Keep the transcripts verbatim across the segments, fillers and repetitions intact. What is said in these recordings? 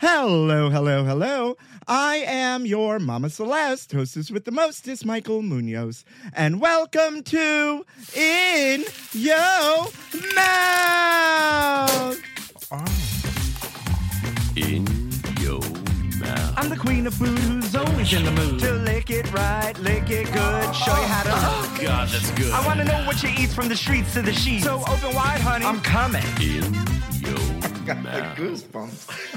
Hello, hello, hello. I am your Mama Celeste, hostess with the mostest, Michael Munoz. And welcome to In Yo Mouth. Oh. In Yo Mouth. I'm the queen of food who's always in the mood. To lick it right, lick it good, show you how to... Oh, oh God, that's good. I want to know what you eat from the streets to the sheets. So open wide, honey. I'm coming. In Yo Mouth. I got the goosebumps.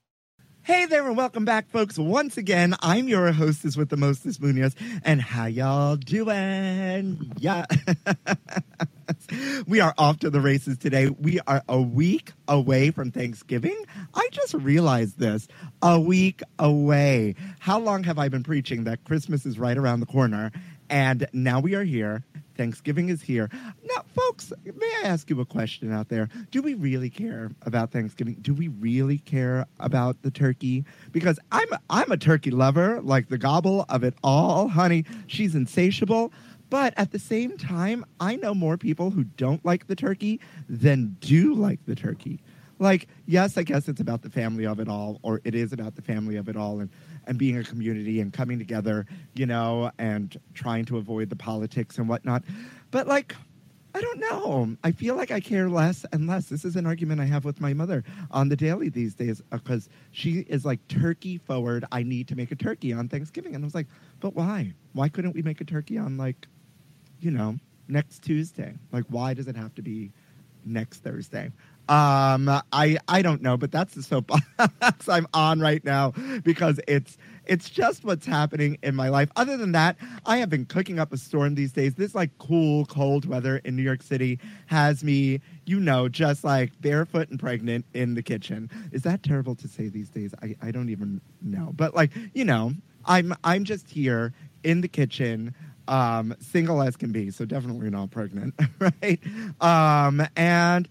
Hey there and welcome back, folks. Once again, I'm your hostess with the mostest, Munoz, and how y'all doing? Yeah. We are off to the races today. We are a week away from Thanksgiving. I just realized this. A week away. How long have I been preaching that Christmas is right around the corner? And now we are here. Thanksgiving is here. Now, folks, may I ask you a question out there? Do we really care about Thanksgiving? Do we really care about the turkey? Because I'm a, I'm a turkey lover, like the gobble of it all. Honey, she's insatiable. But at the same time, I know more people who don't like the turkey than do like the turkey. Like, yes, I guess it's about the family of it all, or it is about the family of it all, and and being a community and coming together, you know, and trying to avoid the politics and whatnot. But, like, I don't know. I feel like I care less and less. This is an argument I have with my mother on the daily these days because she is, like, turkey forward. I need to make a turkey on Thanksgiving. And I was like, but why? Why couldn't we make a turkey on, like, you know, next Tuesday? Like, why does it have to be next Thursday? Um, I, I don't know, but that's the soapbox I'm on right now because it's it's just what's happening in my life. Other than that, I have been cooking up a storm these days. This, like, cool, cold weather in New York City has me, you know, just, like, barefoot and pregnant in the kitchen. Is that terrible to say these days? I, I don't even know. But, like, you know, I'm I'm just here in the kitchen, um, single as can be, so definitely not pregnant, right? Um, and...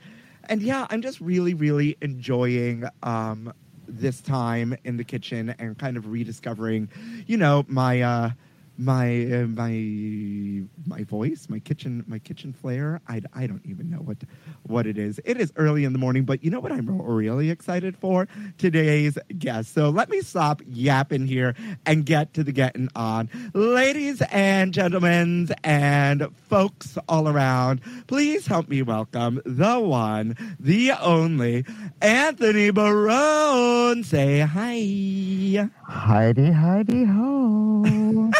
And yeah, I'm just really, really enjoying um, this time in the kitchen and kind of rediscovering, you know, my uh, my uh, my my voice, my kitchen, my kitchen flair. I, I don't even know what what it is. It is early in the morning, but you know what I'm really excited for? Today's guest. So let me stop yapping here and get to the getting on. Ladies and gentlemen and folks all around, please help me welcome the one, the only, Anthony Barone. Say hi. Heidi, Heidi, ho.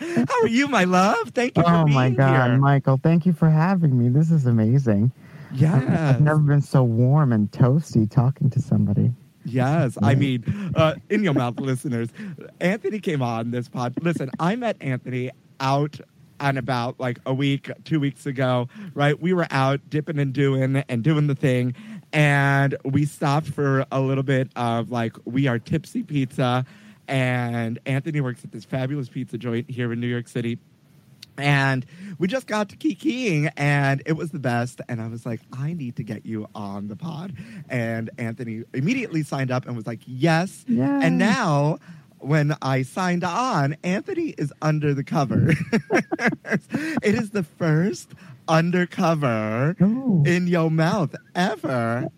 How are you, my love? Thank you for oh being my God, here. Michael, thank you for having me. This is amazing. Yeah, I've never been so warm and toasty talking to somebody. Yes, I mean, uh, In Your Mouth listeners, Anthony came on this pod. Listen, I met Anthony out and about like a week, two weeks ago, right? We were out dipping and doing and doing the thing. And we stopped for a little bit of like, We Are Tipsy Pizza. And Anthony works at this fabulous pizza joint here in New York City. And we just got to kikiing, and it was the best. And I was like, I need to get you on the pod. And Anthony immediately signed up and was like, yes. Yay. And now when I signed on, Anthony is under the cover. It is the first undercover Ooh. In Your Mouth ever.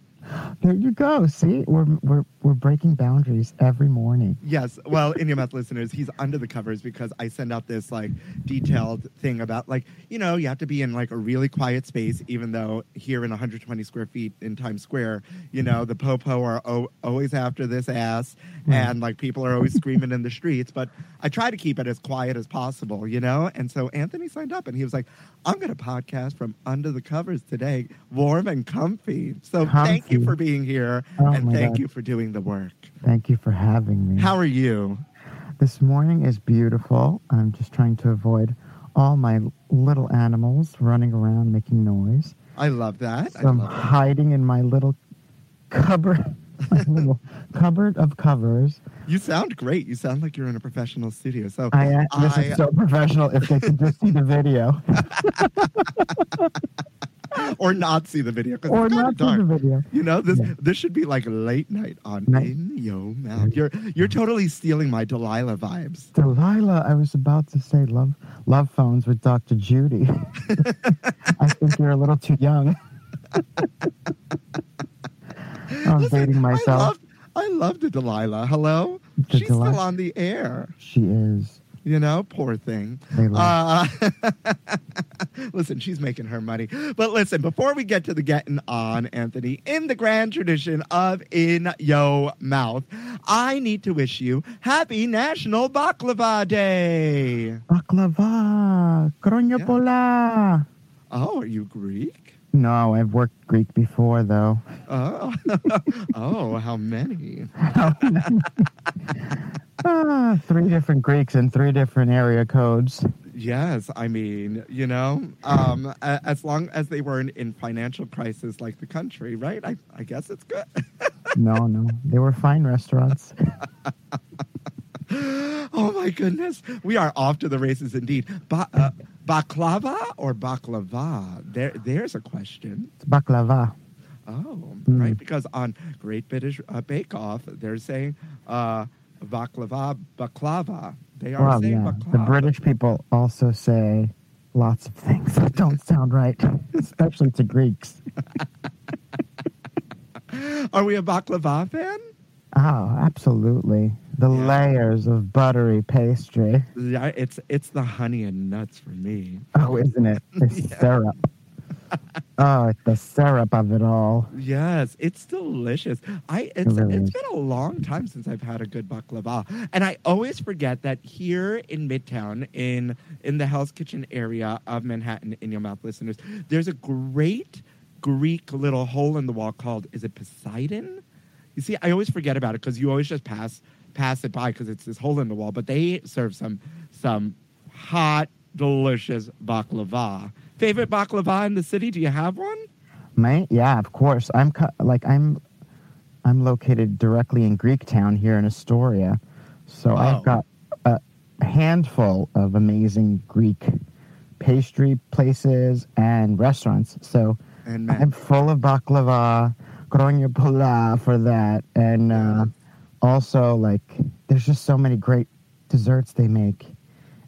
There you go. See, we're we're we're breaking boundaries every morning. Yes. Well, In Your Mouth listeners, he's under the covers because I send out this like detailed thing about like, you know, you have to be in like a really quiet space, even though here in one hundred twenty square feet in Times Square, you know, the po-po are o- always after this ass, yeah. and like people are always screaming in the streets. But I try to keep it as quiet as possible, you know. And so Anthony signed up, and he was like, "I'm going to podcast from under the covers today, warm and comfy." So comfy. Thank you for being here, oh and thank God. You for doing the work. Thank you for having me. How are you? This morning is beautiful. I'm just trying to avoid all my little animals running around making noise. I love that. So I love I'm that. hiding in my little cupboard, my little cupboard of covers. You sound great. You sound like you're in a professional studio. So I, I, this is so professional. If they can just see the video. Or not see the video. Or it's not dark. See the video. You know, this yeah. this should be like late night on night. In Yo Mouth. You're you're totally stealing my Delilah vibes. Delilah, I was about to say love love phones with Doctor Judy. I think you're a little too young. I'm Listen, dating myself. I love, I love the Delilah. Hello? The She's Delilah. Still on the air. She is. You know, poor thing. Uh, listen, she's making her money. But listen, before we get to the getting on, Anthony, in the grand tradition of In Yo Mouth, I need to wish you happy National Baklava Day. Baklava, kronyopola. Yeah. Oh, are you Greek? No, I've worked Greek before, though. Oh, oh, how many? How many? Ah, three different Greeks and three different area codes. Yes, I mean, you know, um, as long as they weren't in financial crisis like the country, right? I, I guess it's good. No, no. They were fine restaurants. Oh, my goodness. We are off to the races indeed. Ba- uh, baklava or baklava? There, there's a question. It's baklava. Oh, mm. right. Because on Great British uh, Bake Off, they're saying... Uh, Baklava, baklava. They are well, saying yeah. baklava. The British people also say lots of things that don't sound right, especially to Greeks. Are we a baklava fan? Oh, absolutely. The yeah. layers of buttery pastry. Yeah, it's it's the honey and nuts for me. Oh, isn't it? It's yeah. syrup. Oh, it's the syrup of it all. Yes, it's delicious. I it's it really it's been a long time since I've had a good baklava. And I always forget that here in Midtown, in in the Hell's Kitchen area of Manhattan, In Your Mouth listeners, there's a great Greek little hole in the wall called, is it Poseidon? You see, I always forget about it because you always just pass pass it by because it's this hole in the wall. But they serve some some hot, delicious baklava. Favorite baklava in the city? Do you have one? My, yeah, of course. I'm like I'm, I'm located directly in Greek Town here in Astoria, so oh. I've got a handful of amazing Greek pastry places and restaurants. So and I'm full of baklava, kronyopola for that, and uh, also like there's just so many great desserts they make.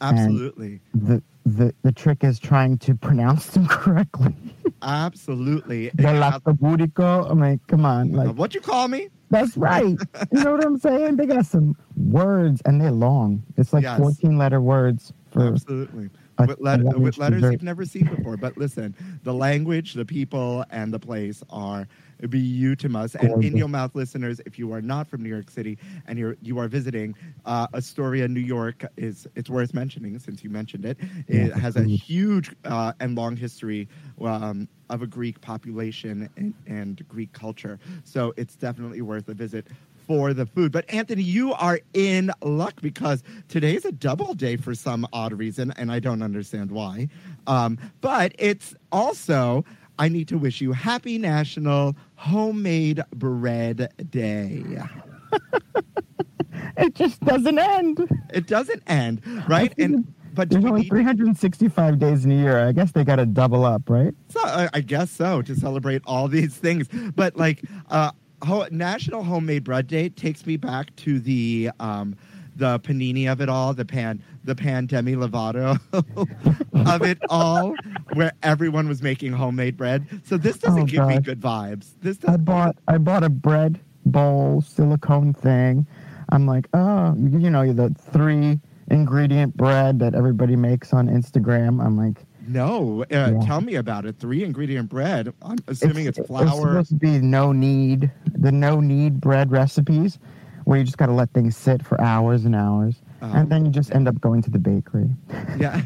Absolutely. The, The the trick is trying to pronounce them correctly. Absolutely. I mean, come on. Like, what you call me? That's right. You know what I'm saying? They got some words, and they're long. It's like yes. fourteen-letter words. For Absolutely. A, with, let, with letters dessert. You've never seen before. But listen, the language, the people, and the place are... Be you to us. And In Your Mouth listeners, if you are not from New York City and you're you are visiting uh, Astoria, New York, is it's worth mentioning since you mentioned it. It has a huge uh, and long history um, of a Greek population and, and Greek culture. So it's definitely worth a visit for the food. But Anthony, you are in luck because today's a double day for some odd reason, and I don't understand why. Um, but it's also... I need to wish you happy National Homemade Bread Day. It just doesn't end. It doesn't end, right? And but there's only three hundred sixty-five days in a year. I guess they got to double up, right? So uh, I guess so to celebrate all these things. But like uh, Ho- National Homemade Bread Day takes me back to the um, the panini of it all, the pan, the pan Demi Lovato of it all, where everyone was making homemade bread. So this doesn't oh, give God. me good vibes. This I bought I bought a bread bowl silicone thing. I'm like, oh, you know, the three ingredient bread that everybody makes on Instagram. I'm like, no, uh, yeah. tell me about it. Three ingredient bread. I'm assuming it's, it's flour. It's supposed to be no need, the no need bread recipes, where you just got to let things sit for hours and hours. Um, and then you just end up going to the bakery. Yeah.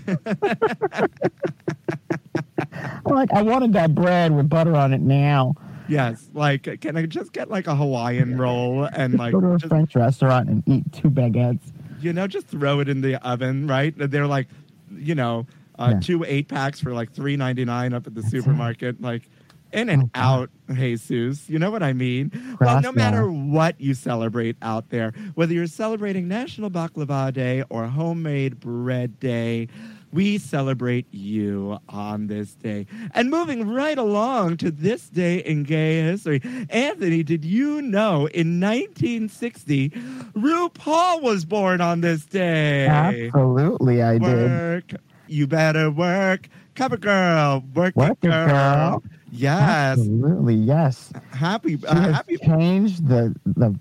I'm like, I wanted that bread with butter on it now. Yes. Like, can I just get like a Hawaiian roll and just like go to a just, French restaurant and eat two baguettes? You know, just throw it in the oven, right? They're like, you know, uh, yeah. two eight packs for like three ninety-nine up at the That's supermarket. It. Like, in and okay. out, Jesus. You know what I mean? Cross well, no matter that. what you celebrate out there, whether you're celebrating National Baklava Day or Homemade Bread Day, we celebrate you on this day. And moving right along to this day in gay history, Anthony, did you know in nineteen sixty, RuPaul was born on this day? Absolutely, I work. did. You better work. Cover girl. Work, work it, girl. girl. Yes. Absolutely, yes. Happy. She uh, has happy. changed the, the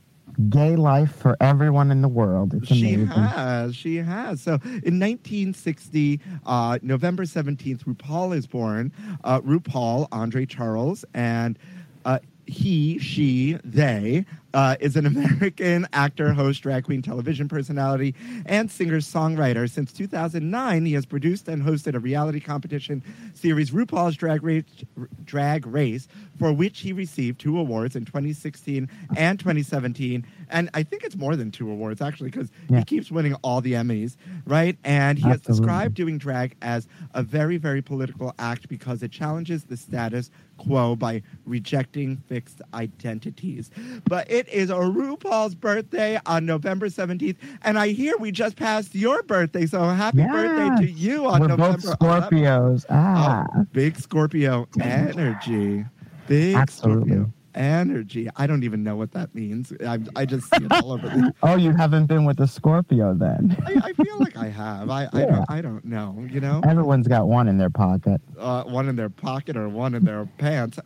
gay life for everyone in the world. It's amazing. She has. She has. So in nineteen sixty, uh, November seventeenth, RuPaul is born. Uh, RuPaul, Andre Charles, and uh, he, she, they... Uh, is an American actor, host, drag queen, television personality, and singer-songwriter. Since two thousand nine, he has produced and hosted a reality competition series, RuPaul's Drag Race, Drag Race, for which he received two awards in twenty sixteen and twenty seventeen. And I think it's more than two awards, actually, because yeah. he keeps winning all the Emmys, right? And he Absolutely. has described doing drag as a very, very political act because it challenges the status quo by rejecting fixed identities. But it is a RuPaul's birthday on November seventeenth, and I hear we just passed your birthday, so happy yeah. birthday to you on We're November both Scorpios. eleventh. Ah. Oh, big Scorpio energy. Big Absolutely. Scorpio energy. I don't even know what that means. I, I just see it all over the... Oh, you haven't been with a Scorpio then. I, I feel like I have. I, yeah. I, don't, I don't know, you know? Everyone's got one in their pocket. Uh, one in their pocket or one in their pants.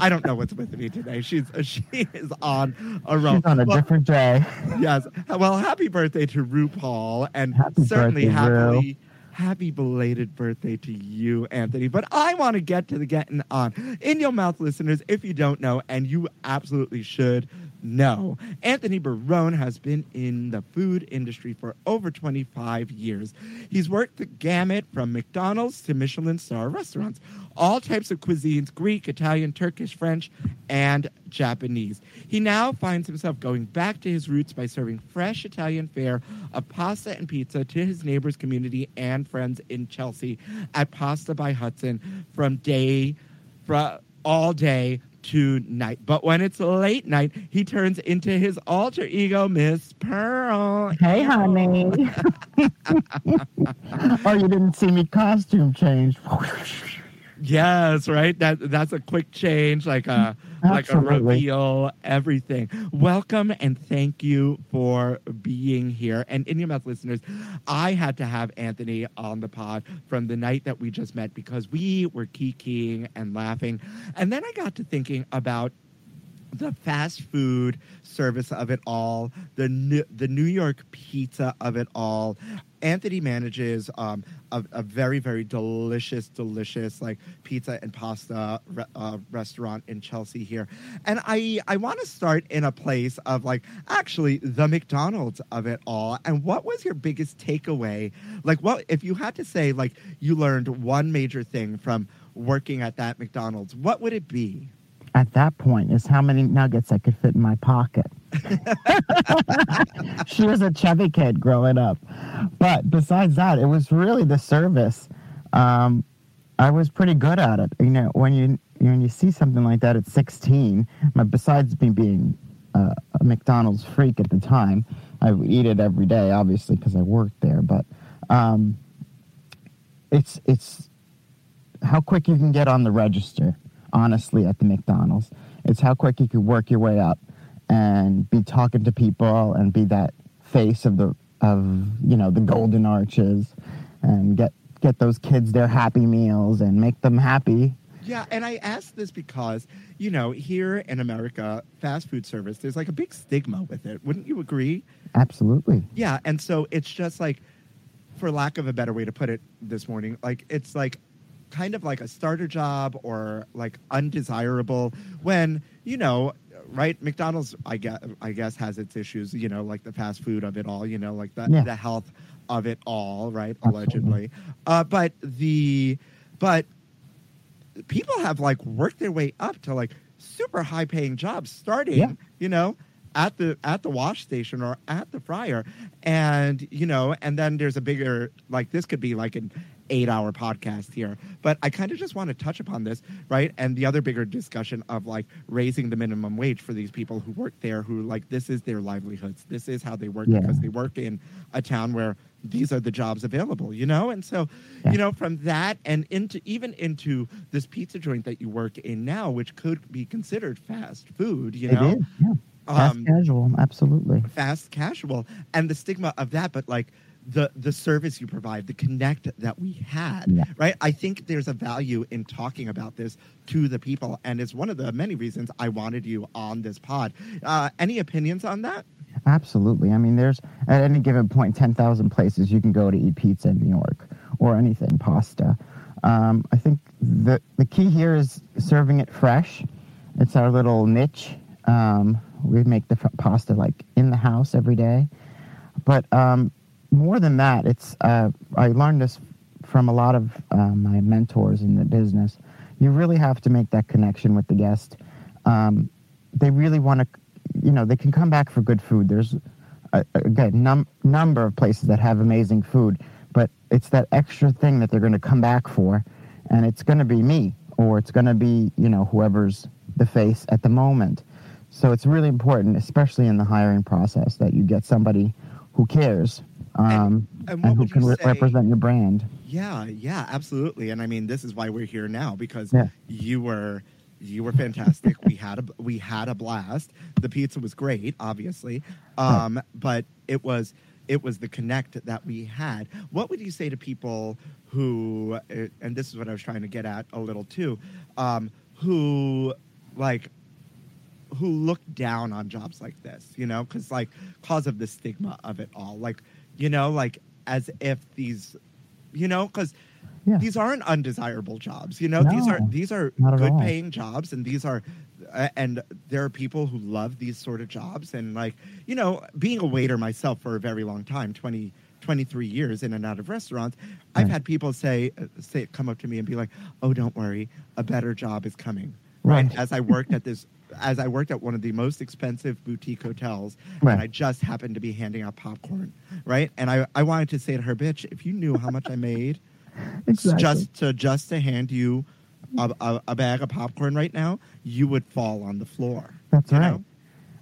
I don't know what's with me today. She's She is on a roll. She's on a well, different day. Yes. Well, happy birthday to RuPaul, and happy certainly birthday, happily... Ru. Happy belated birthday to you, Anthony. But I want to get to the getting on. In Your Mouth listeners, if you don't know, and you absolutely should know, Anthony Barone has been in the food industry for over twenty-five years. He's worked the gamut from McDonald's to Michelin star restaurants, all types of cuisines, Greek, Italian, Turkish, French, and Japanese. He now finds himself going back to his roots by serving fresh Italian fare of pasta and pizza to his neighbors, community, and friends in Chelsea at Pasta by Hudson from day, from all day to night. But when it's late night, he turns into his alter ego, Miss Pearl. Hey, honey. Oh, you didn't see me costume change. Yes, right? That That's a quick change, like a like a reveal, everything. Welcome and thank you for being here. And In Your Mouth listeners, I had to have Anthony on the pod from the night that we just met because we were kikiing and laughing. And then I got to thinking about the fast food service of it all, the New, the New York pizza of it all. Anthony manages um, a, a very, very delicious, delicious like pizza and pasta re- uh, restaurant in Chelsea here. And I, I want to start in a place of like actually the McDonald's of it all. And what was your biggest takeaway? Like, what if you had to say like you learned one major thing from working at that McDonald's, what would it be? At that point is how many nuggets I could fit in my pocket. She was a chubby kid growing up. But besides that, it was really the service. Um, I was pretty good at it. You know, when you when you see something like that at sixteen, besides me being a, a McDonald's freak at the time, I would eat it every day, obviously, because I worked there. But um, it's it's how quick you can get on the register. Honestly, at the McDonald's, it's how quick you could work your way up and be talking to people and be that face of the of you know the Golden Arches, and get get those kids their Happy Meals and make them happy. Yeah, and I ask this because, you know, here in America, fast food service, there's like a big stigma with it. Wouldn't you agree? Absolutely. Yeah, and so it's just like, for lack of a better way to put it this morning, like it's like kind of like a starter job or like undesirable when, you know, right? McDonald's, I guess, I guess has its issues, you know, like the fast food of it all, you know, like the, yeah. the health of it all, right? Allegedly. Uh, but the... but. People have, like, worked their way up to, like, super high-paying jobs starting, yeah. you know, at the at the wash station or at the fryer. And, you know, and then there's a bigger, like, this could be, like, an eight-hour podcast here. But I kind of just want to touch upon this, right? And the other bigger discussion of, like, raising the minimum wage for these people who work there, who, like, this is their livelihoods. This is how they work yeah. because they work in a town where these are the jobs available, you know? And so, yeah. you know, from that and into even into this pizza joint that you work in now, which could be considered fast food, you it know? It is, yeah. Fast um, casual, absolutely. Fast casual. And the stigma of that, but like the, the service you provide, the connect that we had, yeah. right? I think there's a value in talking about this to the people. And it's one of the many reasons I wanted you on this pod. Uh, any opinions on that? Absolutely. I mean, there's at any given point ten thousand places you can go to eat pizza in New York or anything, pasta. Um, I think the the key here is serving it fresh. It's our little niche. Um, we make the pasta like in the house every day. But um, more than that, it's uh, I learned this from a lot of uh, my mentors in the business. You really have to make that connection with the guest. Um, they really want to. You know, they can come back for good food. There's a, a good num- number of places that have amazing food, but it's that extra thing that they're going to come back for, and it's going to be me, or it's going to be, you know, whoever's the face at the moment. So it's really important, especially in the hiring process, that you get somebody who cares um, and, and, and who can re- represent your brand. Yeah, yeah, absolutely. And I mean, this is why we're here now, because yeah. you were... You were fantastic. we had a we had a blast. The pizza was great, obviously, um, but it was it was the connect that we had. What would you say to people who, and this is what I was trying to get at a little too, um, who like who look down on jobs like this? You know, because like cause of the stigma of it all, like you know, like as if these, you know, because. Yeah. These aren't undesirable jobs, you know. No, these are these are good-paying jobs, and these are, uh, and there are people who love these sort of jobs. And like, you know, being a waiter myself for a very long time, twenty, twenty-three years in and out of restaurants, right. I've had people say, say, come up to me and be like, "Oh, don't worry, a better job is coming." Right? Right. As I worked at this, as I worked at one of the most expensive boutique hotels, right. and I just happened to be handing out popcorn, right? And I, I wanted to say to her, "Bitch, if you knew how much I made." Exactly. Just to just to hand you a, a, a bag of popcorn right now, you would fall on the floor. That's right. Know?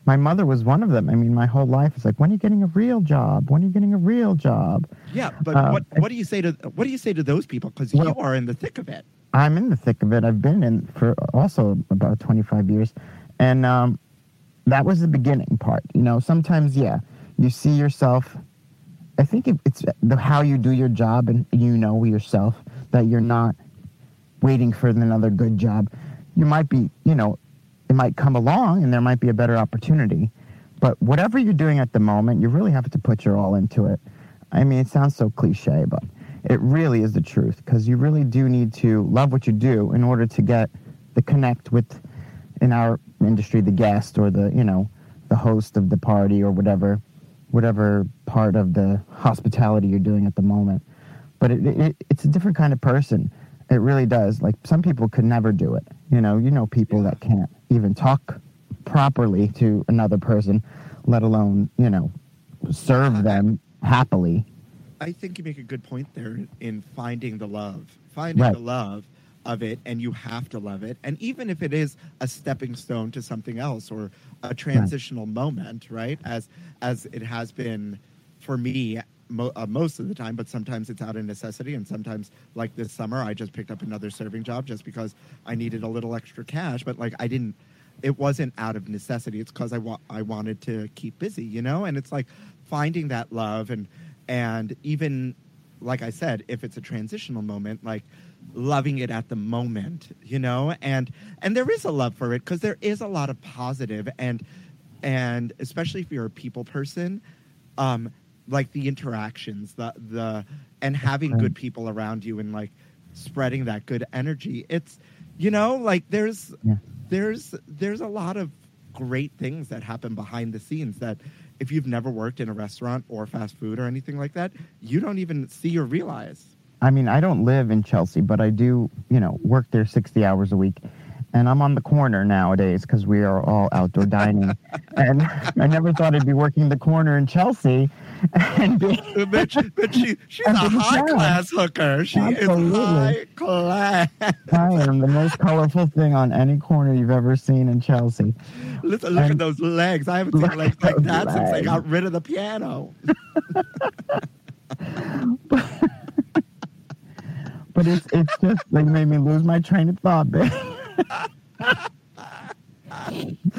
My mother was one of them. I mean, my whole life is like, when are you getting a real job? When are you getting a real job? Yeah, but uh, what what do you say to what do you say to those people? Because well, you are in the thick of it. I'm in the thick of it. I've been in for also about twenty-five years, and um, that was the beginning part. You know, sometimes yeah, you see yourself. I think it's the, how you do your job, and you know yourself that you're not waiting for another good job. You might be, you know, it might come along and there might be a better opportunity. But whatever you're doing at the moment, you really have to put your all into it. I mean, it sounds so cliche, but it really is the truth, because you really do need to love what you do in order to get the connect with, in our industry, the guest or the, you know, the host of the party or whatever. whatever part of the hospitality you're doing at the moment. But it, it it's a different kind of person. It really does. Like, some people could never do it. You know, you know people that can't even talk properly to another person, let alone, you know, serve them happily. I think you make a good point there in finding the love. Finding right. the love of it, and you have to love it. And even if it is a stepping stone to something else or a transitional right. moment, right? As as it has been for me mo- uh, most of the time, but sometimes it's out of necessity. And sometimes, like this summer, I just picked up another serving job just because I needed a little extra cash. But like, I didn't, it wasn't out of necessity. It's because I, wa- I wanted to keep busy, you know? And it's like, finding that love, and and even, like I said, if it's a transitional moment, like loving it at the moment, you know, and and there is a love for it because there is a lot of positive, and and especially if you're a people person, um, like the interactions, the the and having good people around you and like spreading that good energy. It's, you know, like there's yeah. there's there's a lot of great things that happen behind the scenes that if you've never worked in a restaurant or fast food or anything like that, you don't even see or realize. I mean, I don't live in Chelsea, but I do, you know, work there sixty hours a week. And I'm on the corner nowadays because we are all outdoor dining. And I never thought I'd be working the corner in Chelsea. And being, but she, but she, she's and a high-class hooker. She Absolutely. is high-class. I am the most colorful thing on any corner you've ever seen in Chelsea. Listen, look and, at those legs. I haven't seen legs like that legs. since I got rid of the piano. but, but it's it's just, like, made me lose my train of thought, babe.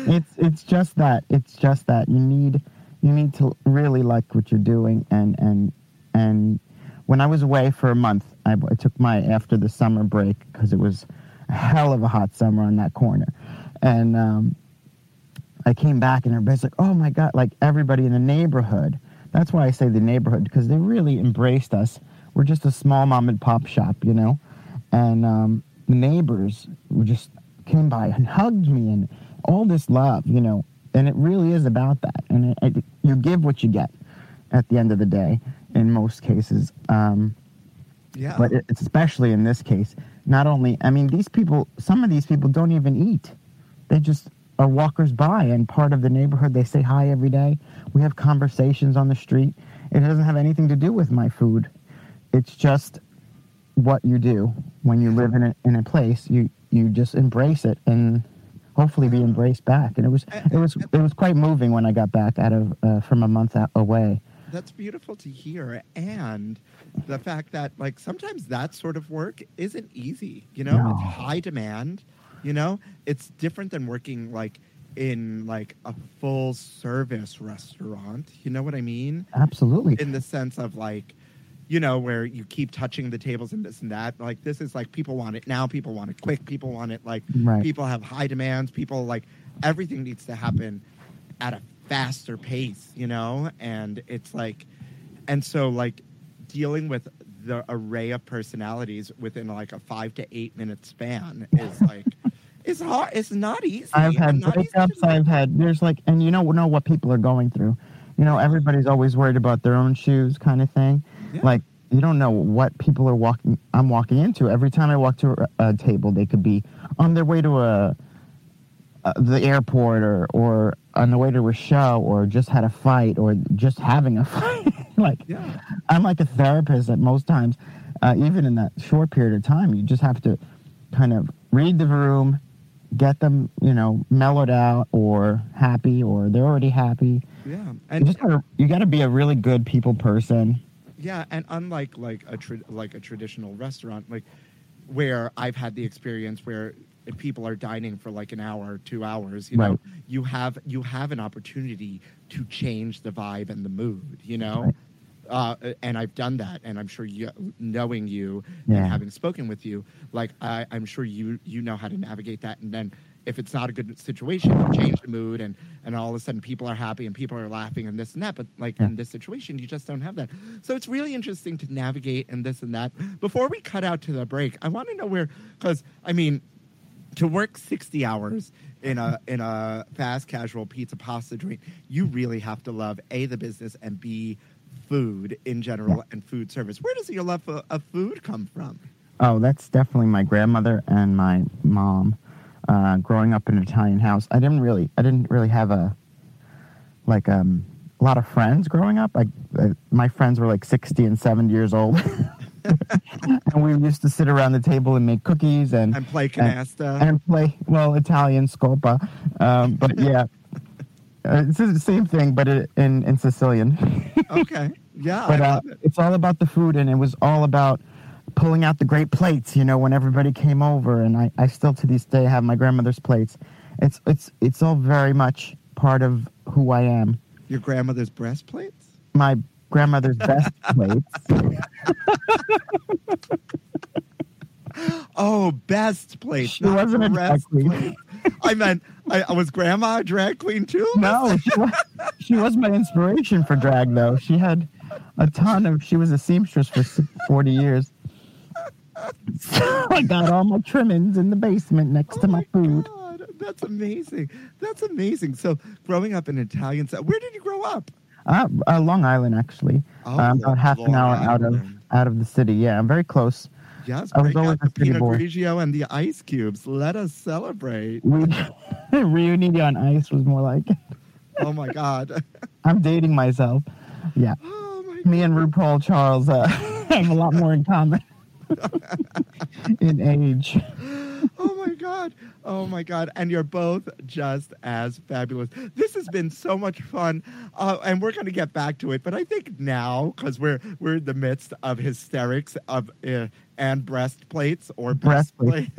it's it's just that it's just that you need you need to really like what you're doing, and and and when I was away for a month, I, I took my after the summer break because it was a hell of a hot summer on that corner, and um, I came back and everybody's like, oh my god, like everybody in the neighborhood. That's why I say the neighborhood, because they really embraced us. We're just a small mom and pop shop, you know, and um, the neighbors just came by and hugged me and all this love, you know, and it really is about that. And it, it, you give what you get at the end of the day in most cases. Um, yeah. But it, especially in this case, not only, I mean, these people, some of these people don't even eat. They just are walkers by and part of the neighborhood. They say hi every day. We have conversations on the street. It doesn't have anything to do with my food. It's just what you do when you live in a, in a place, you, you just embrace it and hopefully be embraced back. And it was, it was, it was quite moving when I got back out of, uh, from a month out away. That's beautiful to hear. And the fact that like, sometimes that sort of work isn't easy, you know, no. It's high demand, you know, it's different than working like in like a full service restaurant. You know what I mean? Absolutely. In the sense of like, you know, where you keep touching the tables and this and that. Like, this is like, people want it now. People want it quick. People want it, like, right. People have high demands. People, like, everything needs to happen at a faster pace, you know? And it's like, and so, like, dealing with the array of personalities within, like, a five to eight minute span is, like, it's hard. It's not easy. I've had breakups. I've had, there's, like, and you don't know what people are going through. You know, everybody's always worried about their own shoes kind of thing. Yeah. Like, you don't know what people are walking, I'm walking into. Every time I walk to a, a table, they could be on their way to a, a the airport or, or on the way to a show or just had a fight or just having a fight. like, yeah. I'm like a therapist at most times, uh, even in that short period of time. You just have to kind of read the room, get them, you know, mellowed out or happy, or they're already happy. Yeah. And you just gotta, you got to be a really good people person. Yeah, and unlike like a tra- like a traditional restaurant, like where I've had the experience where if people are dining for like an hour, two hours, you right. know, you have you have an opportunity to change the vibe and the mood, you know, right. uh, and I've done that, and I'm sure you, knowing you yeah. and having spoken with you, like I, I'm sure you you know how to navigate that, and then if it's not a good situation, you change the mood, and, and all of a sudden people are happy and people are laughing and this and that. But like yeah. in this situation, you just don't have that. So it's really interesting to navigate and this and that. Before we cut out to the break, I want to know where, because I mean, to work sixty hours in a in a fast casual pizza pasta joint, you really have to love A, the business, and B, food in general and food service. Where does your love of food come from? Oh, that's definitely my grandmother and my mom. Uh, growing up in an Italian house, I didn't really, I didn't really have a, like, um, a lot of friends growing up. I, I, my friends were like sixty and seventy years old, and we used to sit around the table and make cookies and and play canasta and, and play well Italian scopa, um, but yeah, it's the same thing, but it, in in Sicilian. Okay, yeah, but uh, it. it's all about the food, and it was all about pulling out the great plates, you know, when everybody came over. And I, I still to this day have my grandmother's plates. It's it's it's all very much part of who I am. Your grandmother's breastplates? my grandmother's best plates. Oh, best plates. She wasn't a drag queen. I meant, I, I was grandma a drag queen too? No, she was, she was my inspiration for drag, though. She had a ton of, she was a seamstress for forty years. So I got all my trimmings in the basement next oh to my, my food. God. That's amazing. That's amazing. So growing up in Italian, where did you grow up? Uh, uh, Long Island, actually. Oh, um, about half Long an hour Island. out of out of the city. Yeah, I'm very close. Yes, I break out the Pinot Grigio and the ice cubes. Let us celebrate. Reunion on ice was more like it. Oh, my God. I'm dating myself. Yeah. Oh my God. Me and RuPaul Charles uh, have a lot more in common in age. Oh, my God. Oh, my God. And you're both just as fabulous. This has been so much fun. Uh, and we're going to get back to it. But I think now, because we're, we're in the midst of hysterics of uh, and breastplates or breastplates.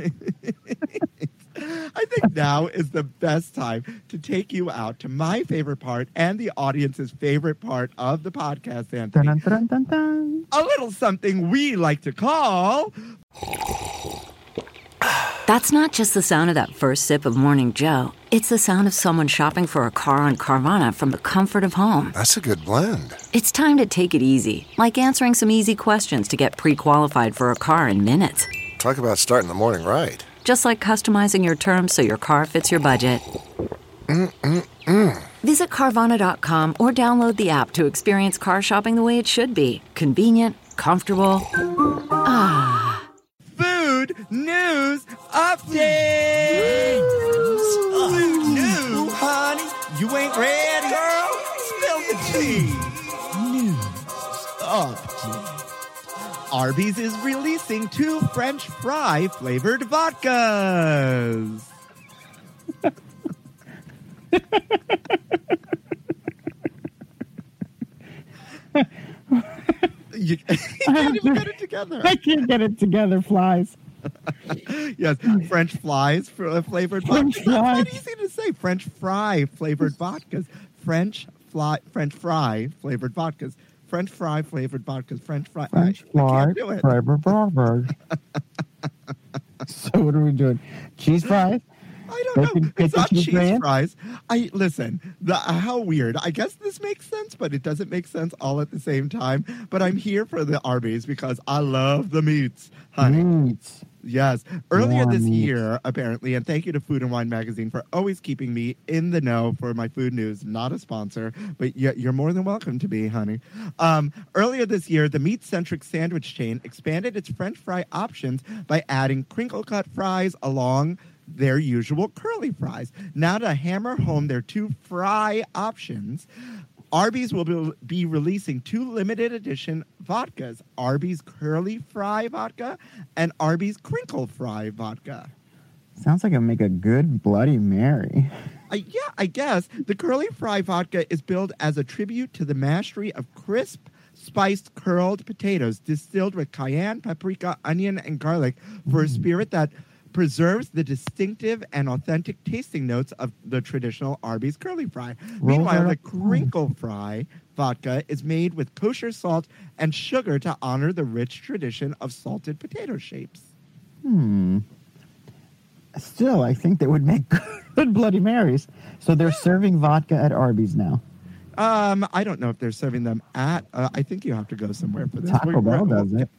I think now is the best time to take you out to my favorite part and the audience's favorite part of the podcast, Anthony. Dun, dun, dun, dun. A little something we like to call... That's not just the sound of that first sip of Morning Joe. It's the sound of someone shopping for a car on Carvana from the comfort of home. That's a good blend. It's time to take it easy, like answering some easy questions to get pre-qualified for a car in minutes. Talk about starting the morning right. Just like customizing your terms so your car fits your budget. Mm-mm-mm. Visit Carvana dot com or download the app to experience car shopping the way it should be. Convenient, comfortable. Ah. News update! Woo! Food news, honey, you ain't ready, girl. Spill the tea. News update. Arby's is releasing two French fry flavored vodkas. you you can't even get it together. I can't get it together, flies. Yes, French flies for flavored French vodkas. Flies. That's not easy to say. French fry flavored vodkas. French fly, French fry flavored vodkas. French fry flavored vodkas. French fry. French I, fly I can't do it. Flavored vodkas. So what are we doing? Cheese fries. I don't bacon, know. It's not cheese brand? fries. I listen. The, how weird. I guess this makes sense, but it doesn't make sense all at the same time. But I'm here for the Arby's because I love the meats, honey. Meats. Yes. Earlier yeah, this meat. year, apparently, and thank you to Food and Wine Magazine for always keeping me in the know for my food news. Not a sponsor, but you're more than welcome to be, honey. Um, earlier this year, the meat-centric sandwich chain expanded its French fry options by adding crinkle-cut fries along their usual curly fries. Now to hammer home their two fry options, Arby's will be releasing two limited edition vodkas, Arby's Curly Fry Vodka and Arby's Crinkle Fry Vodka. Sounds like it'll make a good Bloody Mary. Uh, yeah, I guess. The Curly Fry Vodka is billed as a tribute to the mastery of crisp, spiced curled potatoes distilled with cayenne, paprika, onion, and garlic for a spirit that preserves the distinctive and authentic tasting notes of the traditional Arby's curly fry. Roll Meanwhile, the crinkle fry vodka is made with kosher salt and sugar to honor the rich tradition of salted potato shapes. Hmm. Still, I think they would make good Bloody Marys. So they're serving vodka at Arby's now. Um, I don't know if they're serving them at... Uh, I think you have to go somewhere for this. Taco Bell does it.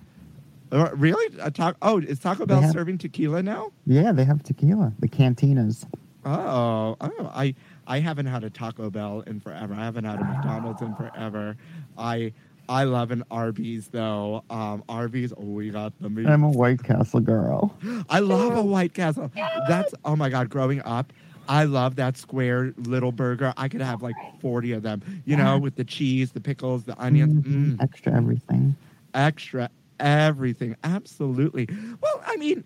Uh, really? A ta- oh, is Taco Bell have, serving tequila now? Yeah, they have tequila. The cantinas. Oh, oh, I I haven't had a Taco Bell in forever. I haven't had a McDonald's in forever. I I love an Arby's though. Um, Arby's, oh, we got the meat. I'm a White Castle girl. I love a White Castle. That's oh my God. Growing up, I love that square little burger. I could have like forty of them. You know, with the cheese, the pickles, the onions, mm-hmm. mm. extra everything, extra. Everything. Absolutely. Well, I mean,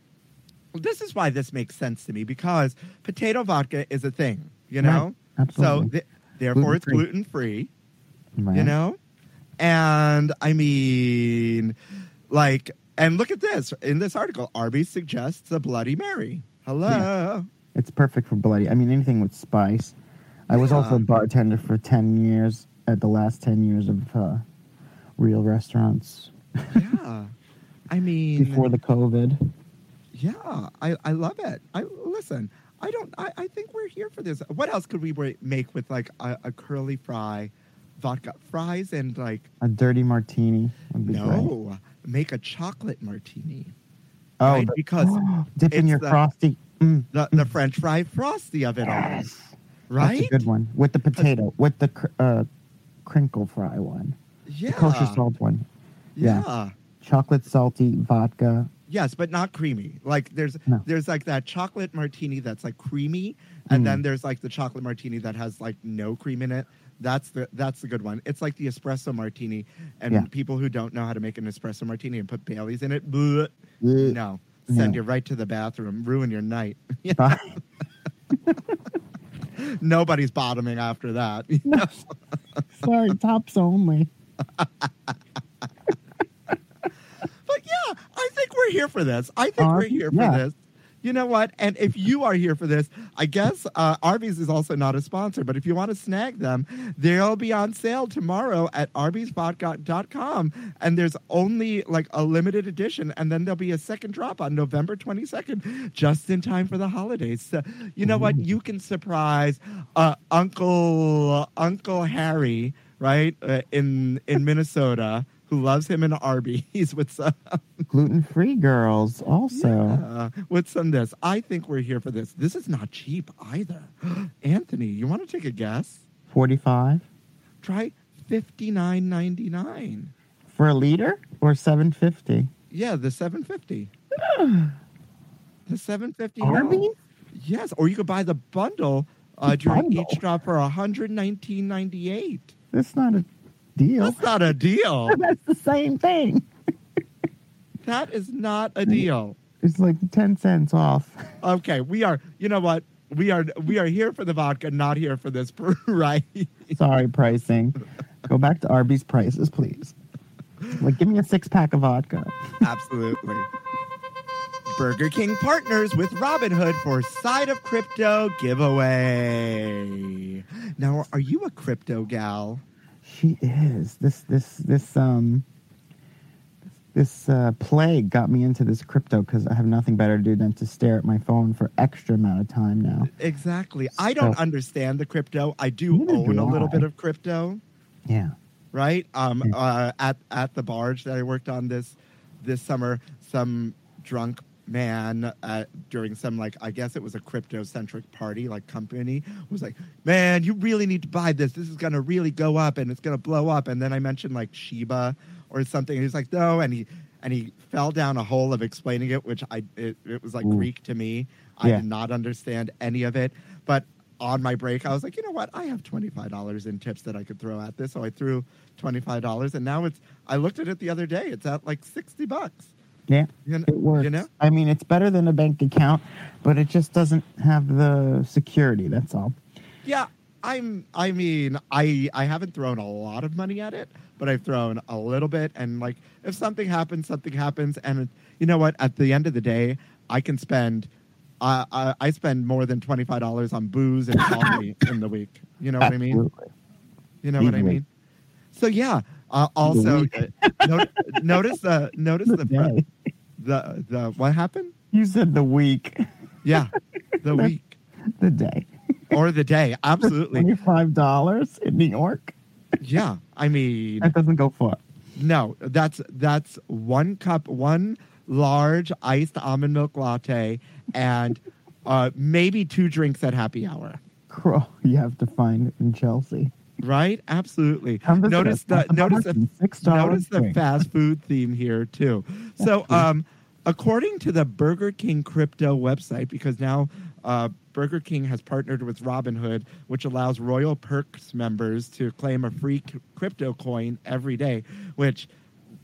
this is why this makes sense to me, because potato vodka is a thing, you know? Right. Absolutely. So th- therefore gluten-free. It's gluten-free, right. You know? And I mean, like, and look at this. In this article, Arby's suggests a Bloody Mary. Hello. Yeah. It's perfect for bloody. I mean, anything with spice. I yeah. was also a bartender for ten years at the last ten years of uh, real restaurants. Yeah. I mean... Before the COVID. Yeah. I, I love it. I listen, I don't... I, I think we're here for this. What else could we make with, like, a, a curly fry, vodka fries, and, like... A dirty martini. Would be no. Great. Make a chocolate martini. Oh. Right? The, because... Oh, dip in your the, frosty... Mm, the, mm. the French fry frosty of it all. Yes. Right? That's a good one. With the potato. With the cr- uh, crinkle fry one. Yeah. The kosher salt one. Yeah. yeah. Chocolate, salty, vodka. Yes, but not creamy. Like, there's no. there's like that chocolate martini that's, like, creamy. And mm. then there's, like, the chocolate martini that has, like, no cream in it. That's the that's the good one. It's like the espresso martini. And yeah. people who don't know how to make an espresso martini and put Baileys in it, bleh, bleh. no. Send yeah. you right to the bathroom. Ruin your night. You know? Nobody's bottoming after that. You know? No. Sorry, tops only. But yeah, I think we're here for this. I think uh, we're here yeah. for this. You know what? And if you are here for this, I guess uh, Arby's is also not a sponsor. But if you want to snag them, they'll be on sale tomorrow at Arby's vodka dot com. And there's only, like, a limited edition. And then there'll be a second drop on November twenty-second, just in time for the holidays. So, you know what? You can surprise uh, Uncle uh, Uncle Harry, right, uh, in in Minnesota, who loves him in Arby's with some... Gluten-free girls also. Yeah, with some this. I think we're here for this. This is not cheap either. Anthony, you want to take a guess? forty-five dollars. Try fifty-nine ninety-nine. For a liter or seven fifty? Yeah, the seven fifty. The seven fifty. Arby's? Yes, or you could buy the bundle uh, during each drop for one nineteen ninety-eight. That's not a... deal. That's not a deal. That's the same thing. That is not a deal. It's like ten cents off. Okay, we are, you know what? We are we are here for the vodka, not here for this, right? Sorry, pricing. Go back to Arby's prices, please. Like, give me a six-pack of vodka. Absolutely. Burger King partners with Robinhood for Side of Crypto giveaway. Now, are you a crypto gal? She is. This this this um this uh, plague got me into this crypto because I have nothing better to do than to stare at my phone for extra amount of time now. Exactly. So, I don't understand the crypto. I do own do a little I. bit of crypto. Yeah. Right. Um. Yeah. Uh. At at the barge that I worked on this this summer, some drunk man uh, during some, like, I guess it was a crypto-centric party, like, company, was like, man, you really need to buy this. This is going to really go up, and it's going to blow up. And then I mentioned, like, Shiba or something. And he's like, no, and he and he fell down a hole of explaining it, which I it, it was, like, Ooh. Greek to me. I yeah. did not understand any of it. But on my break, I was like, you know what? I have twenty-five dollars in tips that I could throw at this. So I threw twenty-five dollars, and now it's, I looked at it the other day. It's at, like, sixty bucks. Yeah, it works. You know? I mean, it's better than a bank account, but it just doesn't have the security, that's all. Yeah, I'm, I mean, I I haven't thrown a lot of money at it, but I've thrown a little bit. And, like, if something happens, something happens. And you know what? At the end of the day, I can spend, uh, I, I spend more than twenty-five dollars on booze and coffee in the week. You know what Absolutely. I mean? You know Easy. What I mean? So, yeah. Uh, also, uh, no, notice the notice the the, the the what happened? You said the week. Yeah, the week, the day, or the day. Absolutely, twenty-five dollars in New York. Yeah, I mean that doesn't go far. No, that's that's one cup, one large iced almond milk latte, and uh, maybe two drinks at happy hour. Girl, you have to find it in Chelsea. Right? Absolutely. Notice the notice the notice the fast food theme here too. So, um, according to the Burger King crypto website, because now uh, Burger King has partnered with Robinhood, which allows Royal Perks members to claim a free c- crypto coin every day, which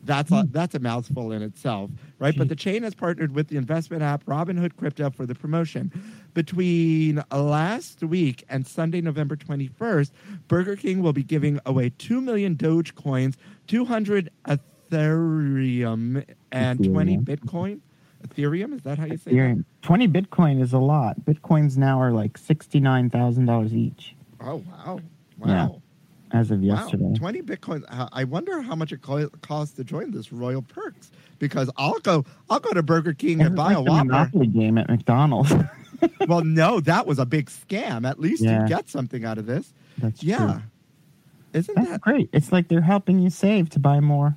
that's a, that's a mouthful in itself, right? But the chain has partnered with the investment app Robinhood Crypto for the promotion. Between last week and Sunday, November twenty-first, Burger King will be giving away two million Doge coins, two hundred Ethereum, and Ethereum. twenty Bitcoin. Ethereum, is that how you say Ethereum. That? twenty Bitcoin is a lot. Bitcoins now are like sixty-nine thousand dollars each. Oh, wow. Wow. Yeah. as of yesterday. Wow, twenty Bitcoins. I wonder how much it costs to join this Royal Perks, because I'll go I'll go to Burger King and buy like a Whopper. Monopoly game at McDonald's. Well, no, that was a big scam. At least yeah. you get something out of this. That's yeah. true. Isn't That's that great? It's like they're helping you save to buy more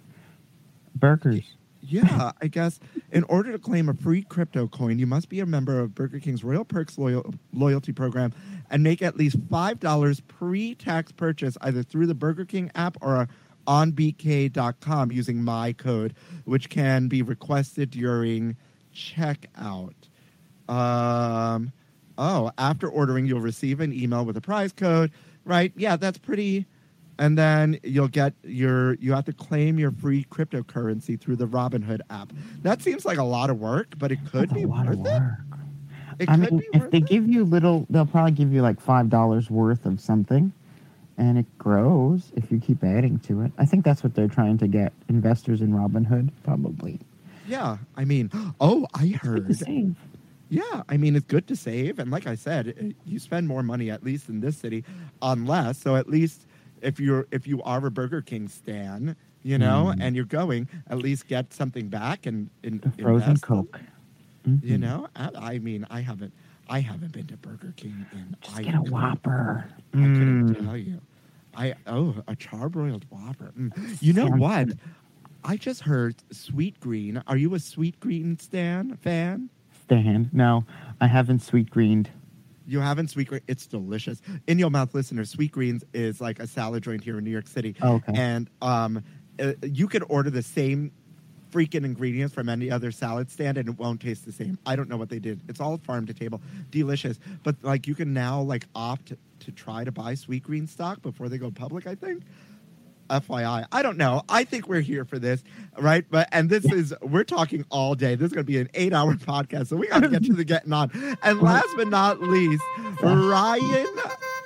burgers. Yeah, I guess in order to claim a free crypto coin, you must be a member of Burger King's Royal Perks loyal, loyalty program and make at least five dollars pre-tax purchase either through the Burger King app or on b k dot com using my code, which can be requested during checkout. Um, oh, after ordering, you'll receive an email with a prize code, right? Yeah, that's pretty... And then you'll get your, you have to claim your free cryptocurrency through the Robinhood app. That seems like a lot of work, but it could That's be a lot worth of work. it. it I could mean, be if they it. give you little, they'll probably give you like five dollars worth of something, and it grows if you keep adding to it. I think that's what they're trying to get investors in Robinhood, probably. Yeah, I mean, oh, I heard. It's good to save. Yeah, I mean, it's good to save. And like I said, it, you spend more money, at least in this city, on less. So at least... If you're if you are a Burger King stan, you know, mm. and you're going, at least get something back and, and a frozen Coke. Mm-hmm. You know, I, I mean, I haven't I haven't been to Burger King in. Just I get a Whopper. I couldn't mm. tell you. I oh a charbroiled Whopper. Mm. You know what? I just heard Sweet Green. Are you a Sweet Green stan fan? Stan? No, I haven't Sweet Greened. You haven't Sweet Green? It's delicious. In Your Mouth, listener, Sweet Greens is like a salad joint here in New York City. Okay. And um, you could order the same freaking ingredients from any other salad stand, and it won't taste the same. I don't know what they did. It's all farm to table. Delicious. But like you can now like opt to try to buy Sweet Green stock before they go public, I think. F Y I. I don't know. I think we're here for this, right? But and this is, we're talking all day. This is going to be an eight-hour podcast, so we got to get to the getting on. And last but not least, Ryan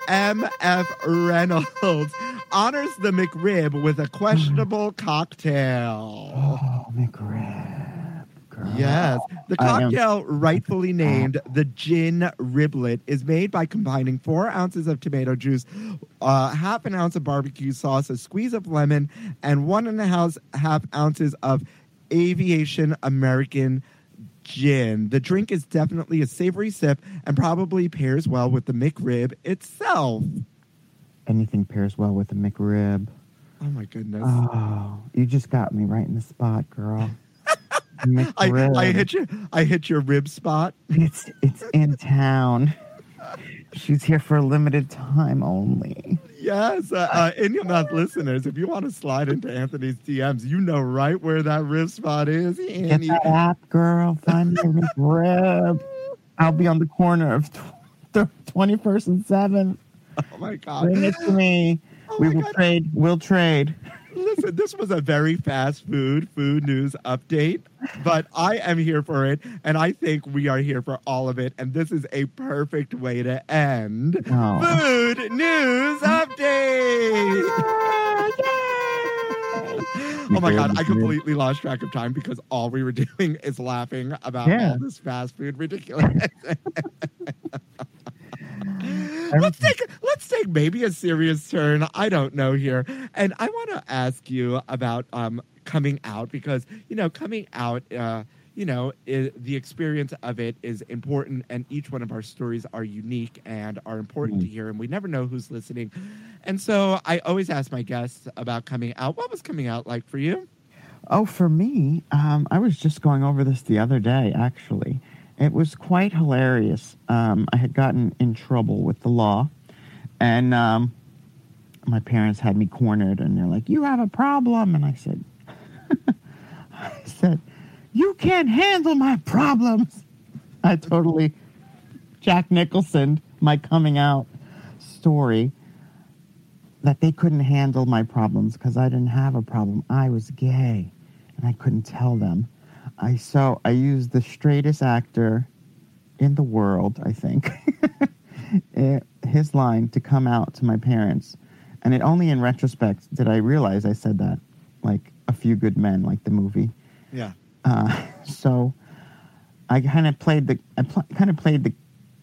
M F. Reynolds honors the McRib with a questionable cocktail. Oh, McRib. Girl. Yes. The cocktail, rightfully named the Gin Riblet, is made by combining four ounces of tomato juice, uh, half an ounce of barbecue sauce, a squeeze of lemon, and one and a half, half ounces of aviation American gin. The drink is definitely a savory sip and probably pairs well with the McRib itself. Anything pairs well with the McRib. Oh, my goodness. Oh, you just got me right in the spot, girl. I, I hit you. I hit your rib spot. It's it's in town. She's here for a limited time only. Yes, uh, uh, In Your Mouth listeners, if you want to slide into Anthony's D Ms, you know right where that rib spot is. Get the app, girl. Find the rib. I'll be on the corner of twenty-first and seventh. Oh my God! Bring it to me. Oh we will God. trade. We'll trade. Listen, this was a very fast food, food news update, but I am here for it, and I think we are here for all of it, and this is a perfect way to end oh. Food News Update! Oh, my God, I completely lost track of time because all we were doing is laughing about yeah. all this fast food ridiculousness. Let's take let's take maybe a serious turn. I don't know here. And I want to ask you about um, coming out because, you know, coming out, uh, you know, is, the experience of it is important. And each one of our stories are unique and are important mm-hmm. to hear. And we never know who's listening. And so I always ask my guests about coming out. What was coming out like for you? Oh, for me, um, I was just going over this the other day, actually. It was quite hilarious. Um, I had gotten in trouble with the law, and um, my parents had me cornered, and they're like, "You have a problem," and I said, "I said, you can't handle my problems." I totally Jack Nicholson my coming out story that they couldn't handle my problems because I didn't have a problem. I was gay, and I couldn't tell them. I so I used the straightest actor in the world, I think, it, his line to come out to my parents. And it only in retrospect did I realize I said that, like A Few Good Men, like the movie. Yeah. Uh, so I kind of played the I pl- kind of played the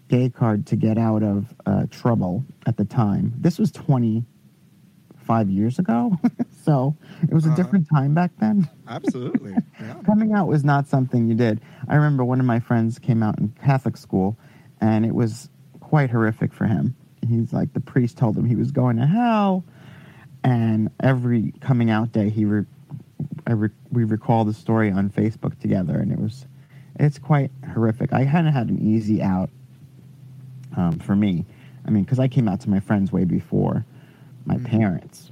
gay card to get out of uh, trouble at the time. This was twenty-five five years ago. So it was a different uh, time back then. Absolutely. Yeah. Coming out was not something you did. I remember one of my friends came out in Catholic school, and it was quite horrific for him. He's like, the priest told him he was going to hell. And every coming out day, he re- I re- we recall the story on Facebook together, and it was it's quite horrific. I kind of had an easy out um, for me. I mean, because I came out to my friends way before my mm-hmm. parents.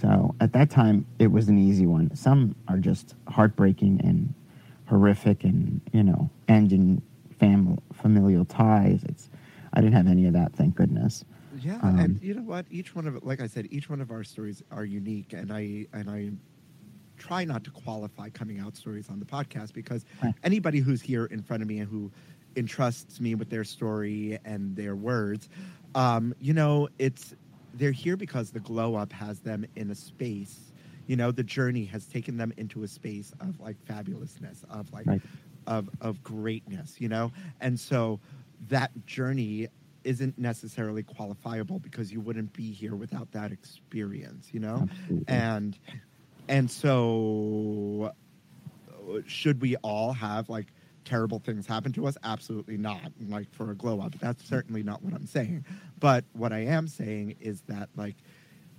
So at that time, it was an easy one. Some are just heartbreaking and horrific and, you know, end in fam- familial ties. It's I didn't have any of that, thank goodness. Yeah, um, and you know what? Each one of, like I said, each one of our stories are unique, and I and I try not to qualify coming out stories on the podcast because right. anybody who's here in front of me and who entrusts me with their story and their words, um, you know, it's they're here because the glow up has them in a space. You know, the journey has taken them into a space of like fabulousness, of like right. of of greatness. You know, and so that journey isn't necessarily qualifiable because you wouldn't be here without that experience, you know? Absolutely. And and so should we all have like terrible things happen to us? Absolutely not. Like for a glow up, that's certainly not what I'm saying. But what I am saying is that like,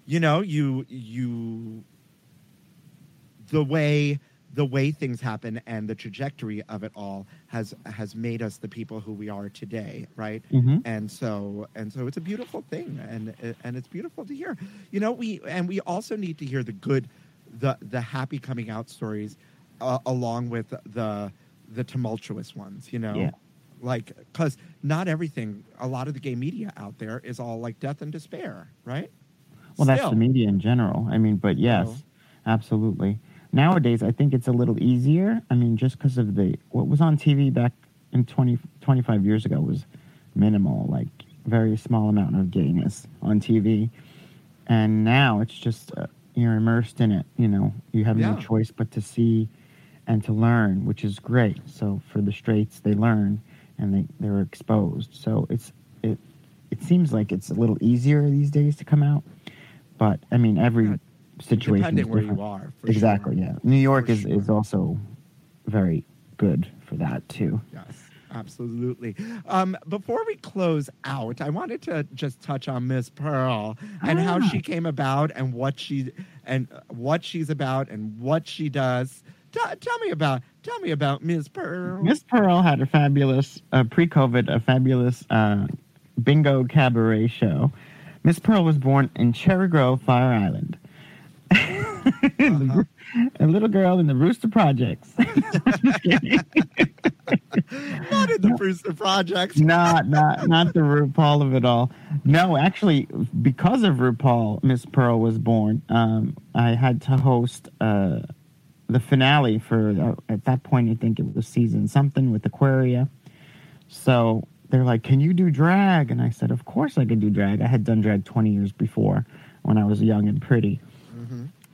you know, you you the way the way things happen and the trajectory of it all has has made us the people who we are today, right? Mm-hmm. And so and so it's a beautiful thing, and and it's beautiful to hear. You know, we and we also need to hear the good, the the happy coming out stories, uh, along with the the tumultuous ones. You know, yeah. like because not everything. A lot of the gay media out there is all like death and despair, right? Well, Still. That's the media in general. I mean, but yes, so, absolutely. Nowadays, I think it's a little easier. I mean, just because of the what was on T V back in twenty, twenty-five years ago was minimal, like very small amount of gayness on T V. And now it's just uh, you're immersed in it. You know, you have yeah. no choice but to see and to learn, which is great. So for the straights, they learn and they, they're exposed. So it's it it seems like it's a little easier these days to come out. But I mean, every. Yeah. Situation depending where you are, for exactly. Sure. Yeah, New York for is sure. is also very good for that too. Yes, absolutely. Um, before we close out, I wanted to just touch on Miss Pearl and ah. how she came about and what she and what she's about and what she does. T- tell me about tell me about Miss Pearl. Miss Pearl had a fabulous uh, pre-COVID, a fabulous uh, bingo cabaret show. Miss Pearl was born in Cherry Grove, Fire Island. Uh-huh. A little girl in the Rooster Projects. Just kidding. Not in the no, Rooster Projects. not, not, not the RuPaul of it all. No, actually, because of RuPaul, Miss Pearl was born. Um, I had to host uh, the finale for, uh, at that point, I think it was season something with Aquaria. So they're like, can you do drag? And I said, of course I can do drag. I had done drag twenty years before when I was young and pretty.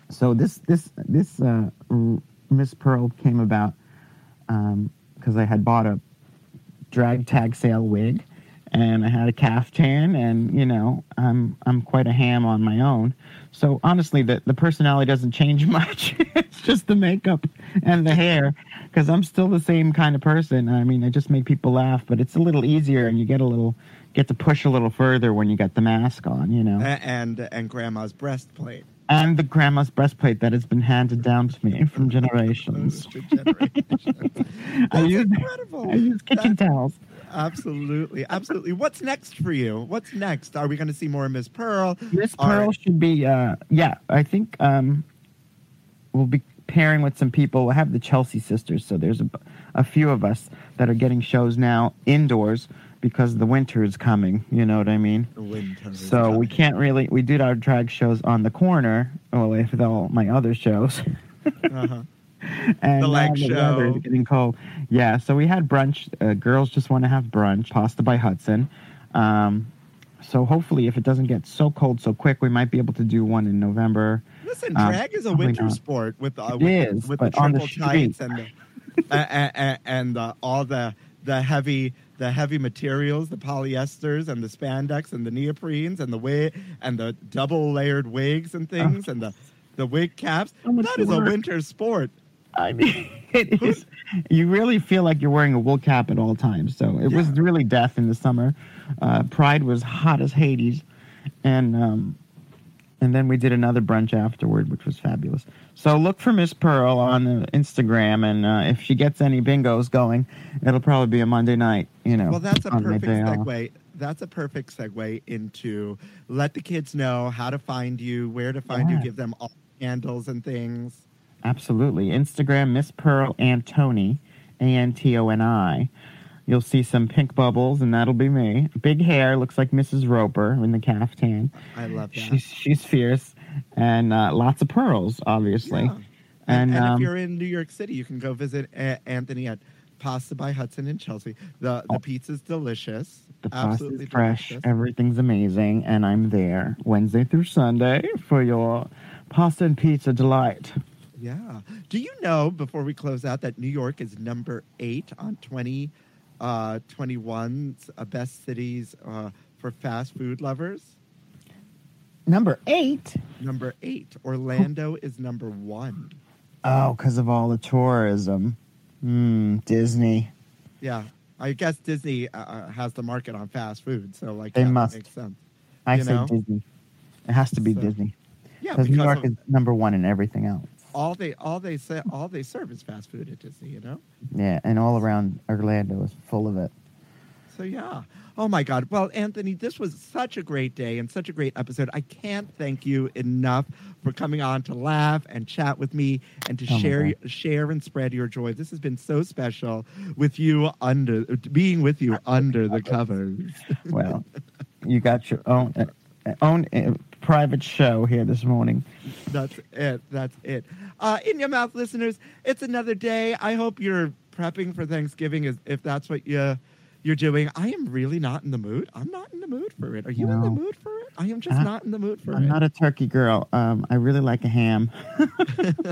So this this this uh, Miss Pearl came about because um, I had bought a drag tag sale wig, and I had a caftan, and you know I'm I'm quite a ham on my own. So honestly, the the personality doesn't change much. It's just the makeup and the hair, because I'm still the same kind of person. I mean, I just make people laugh, but it's a little easier, and you get a little. Get to push a little further when you got the mask on, you know. And and grandma's breastplate. And the grandma's breastplate that has been handed down to me from generations. generations. I use incredible. I use kitchen That's, towels. Absolutely, absolutely. What's next for you? What's next? Are we going to see more Miss Pearl? Miss Pearl right. should be. Uh, yeah, I think um, we'll be pairing with some people. We'll have the Chelsea sisters. So there's a, a few of us that are getting shows now indoors. Because the winter is coming, you know what I mean? The winter is so coming. We can't really, we did our drag shows on the corner, well, with all my other shows. uh-huh. And the leg show. The weather is getting cold. Yeah, so we had brunch. Uh, girls just want to have brunch. Pasta by Hudson. Um, so hopefully if it doesn't get so cold so quick, we might be able to do one in November. Listen, drag um, is a winter not. sport with, uh, with, is, with the triple tights and, the, uh, and, and uh, all the... the heavy the heavy materials, the polyesters and the spandex and the neoprenes and the wig and the double layered wigs and things oh. and the, the wig caps. So that is work. a winter sport. I mean, it is. You really feel like you're wearing a wool cap at all times. So it yeah. was really death in the summer. Uh, Pride was hot as Hades. And um, and then we did another brunch afterward, which was fabulous. So look for Miss Pearl on the Instagram. And uh, if she gets any bingos going, it'll probably be a Monday night. You know, well, that's a perfect segue. That's a perfect segue into let the kids know how to find you, where to find yeah. you, give them all handles and things. Absolutely. Instagram, Miss Pearl Antoni, A N T O N I. You'll see some pink bubbles, and that'll be me. Big hair, looks like Missus Roper in the caftan. I love that. She's, she's fierce, and uh, lots of pearls, obviously. Yeah. And, and, and um, if you're in New York City, you can go visit a- Anthony at Pasta by Hudson in Chelsea. The the oh, pizza's delicious. The absolutely pasta's fresh. Delicious. Everything's amazing, and I'm there Wednesday through Sunday for your pasta and pizza delight. Yeah. Do you know, before we close out, that New York is number eight on twenty twenty-one's uh, best cities uh, for fast food lovers? Number eight? Number eight. Orlando oh. is number one. Oh, because of all the tourism. Mm, Disney. Yeah. I guess Disney uh, has the market on fast food, so like they that must. Makes sense. I you say know? Disney. It has to be so, Disney. Yeah, because New York of, is number one in everything else. All they all they say, all they serve is fast food at Disney, you know? Yeah, and all around Orlando is full of it. So, yeah. Oh, my God. Well, Anthony, this was such a great day and such a great episode. I can't thank you enough for coming on to laugh and chat with me and to oh share share and spread your joy. This has been so special with you under being with you under the covers. Well, you got your own... Uh, own uh, private show here this morning. That's it. That's it. Uh, In Your Mouth, listeners, it's another day. I hope you're prepping for Thanksgiving if that's what you, you're doing. I am really not in the mood. I'm not in the mood for it. Are you no. in the mood for it? I am just I, not in the mood for I'm it. I'm not a turkey girl. Um, I really like a ham. I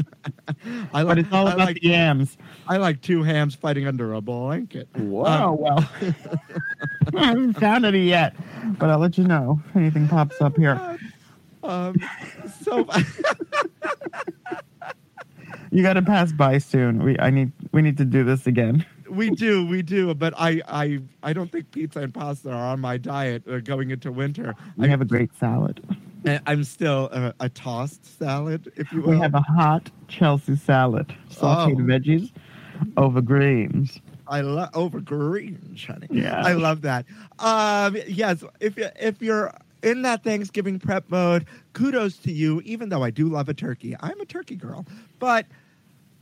like, but it's all I about like, the yams. I like two hams fighting under a blanket. Whoa. Um, oh, well. I haven't found any yet, but I'll let you know if anything pops up here. God. Um, so you got to pass by soon. We I need we need to do this again. We do, we do. But I, I, I don't think pizza and pasta are on my diet uh, going into winter. We I have a great salad. I'm still a, a tossed salad, if you will. We have a hot Chelsea salad, sauteed oh. veggies over greens. I love over greens, honey. Yeah, I love that. Um, yes, if you if you're in that Thanksgiving prep mode, kudos to you, even though I do love a turkey. I'm a turkey girl. But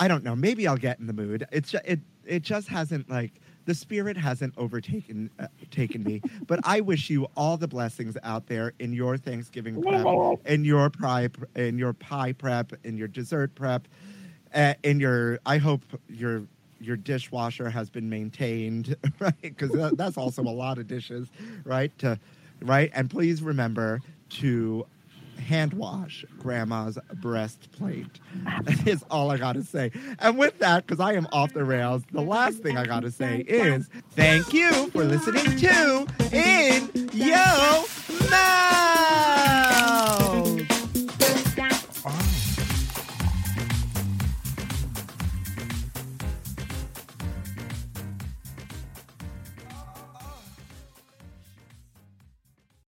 I don't know. Maybe I'll get in the mood. It's just, it it just hasn't, like, the spirit hasn't overtaken uh, taken me. But I wish you all the blessings out there in your Thanksgiving prep, in your pie, in your pie prep, in your dessert prep, uh, in your, I hope your your dishwasher has been maintained, right? Because that, that's also a lot of dishes, right? To, Right? And please remember to hand wash grandma's breastplate. That is all I got to say. And with that, because I am off the rails, the last thing I got to say is thank you for listening to In Yo Mouth!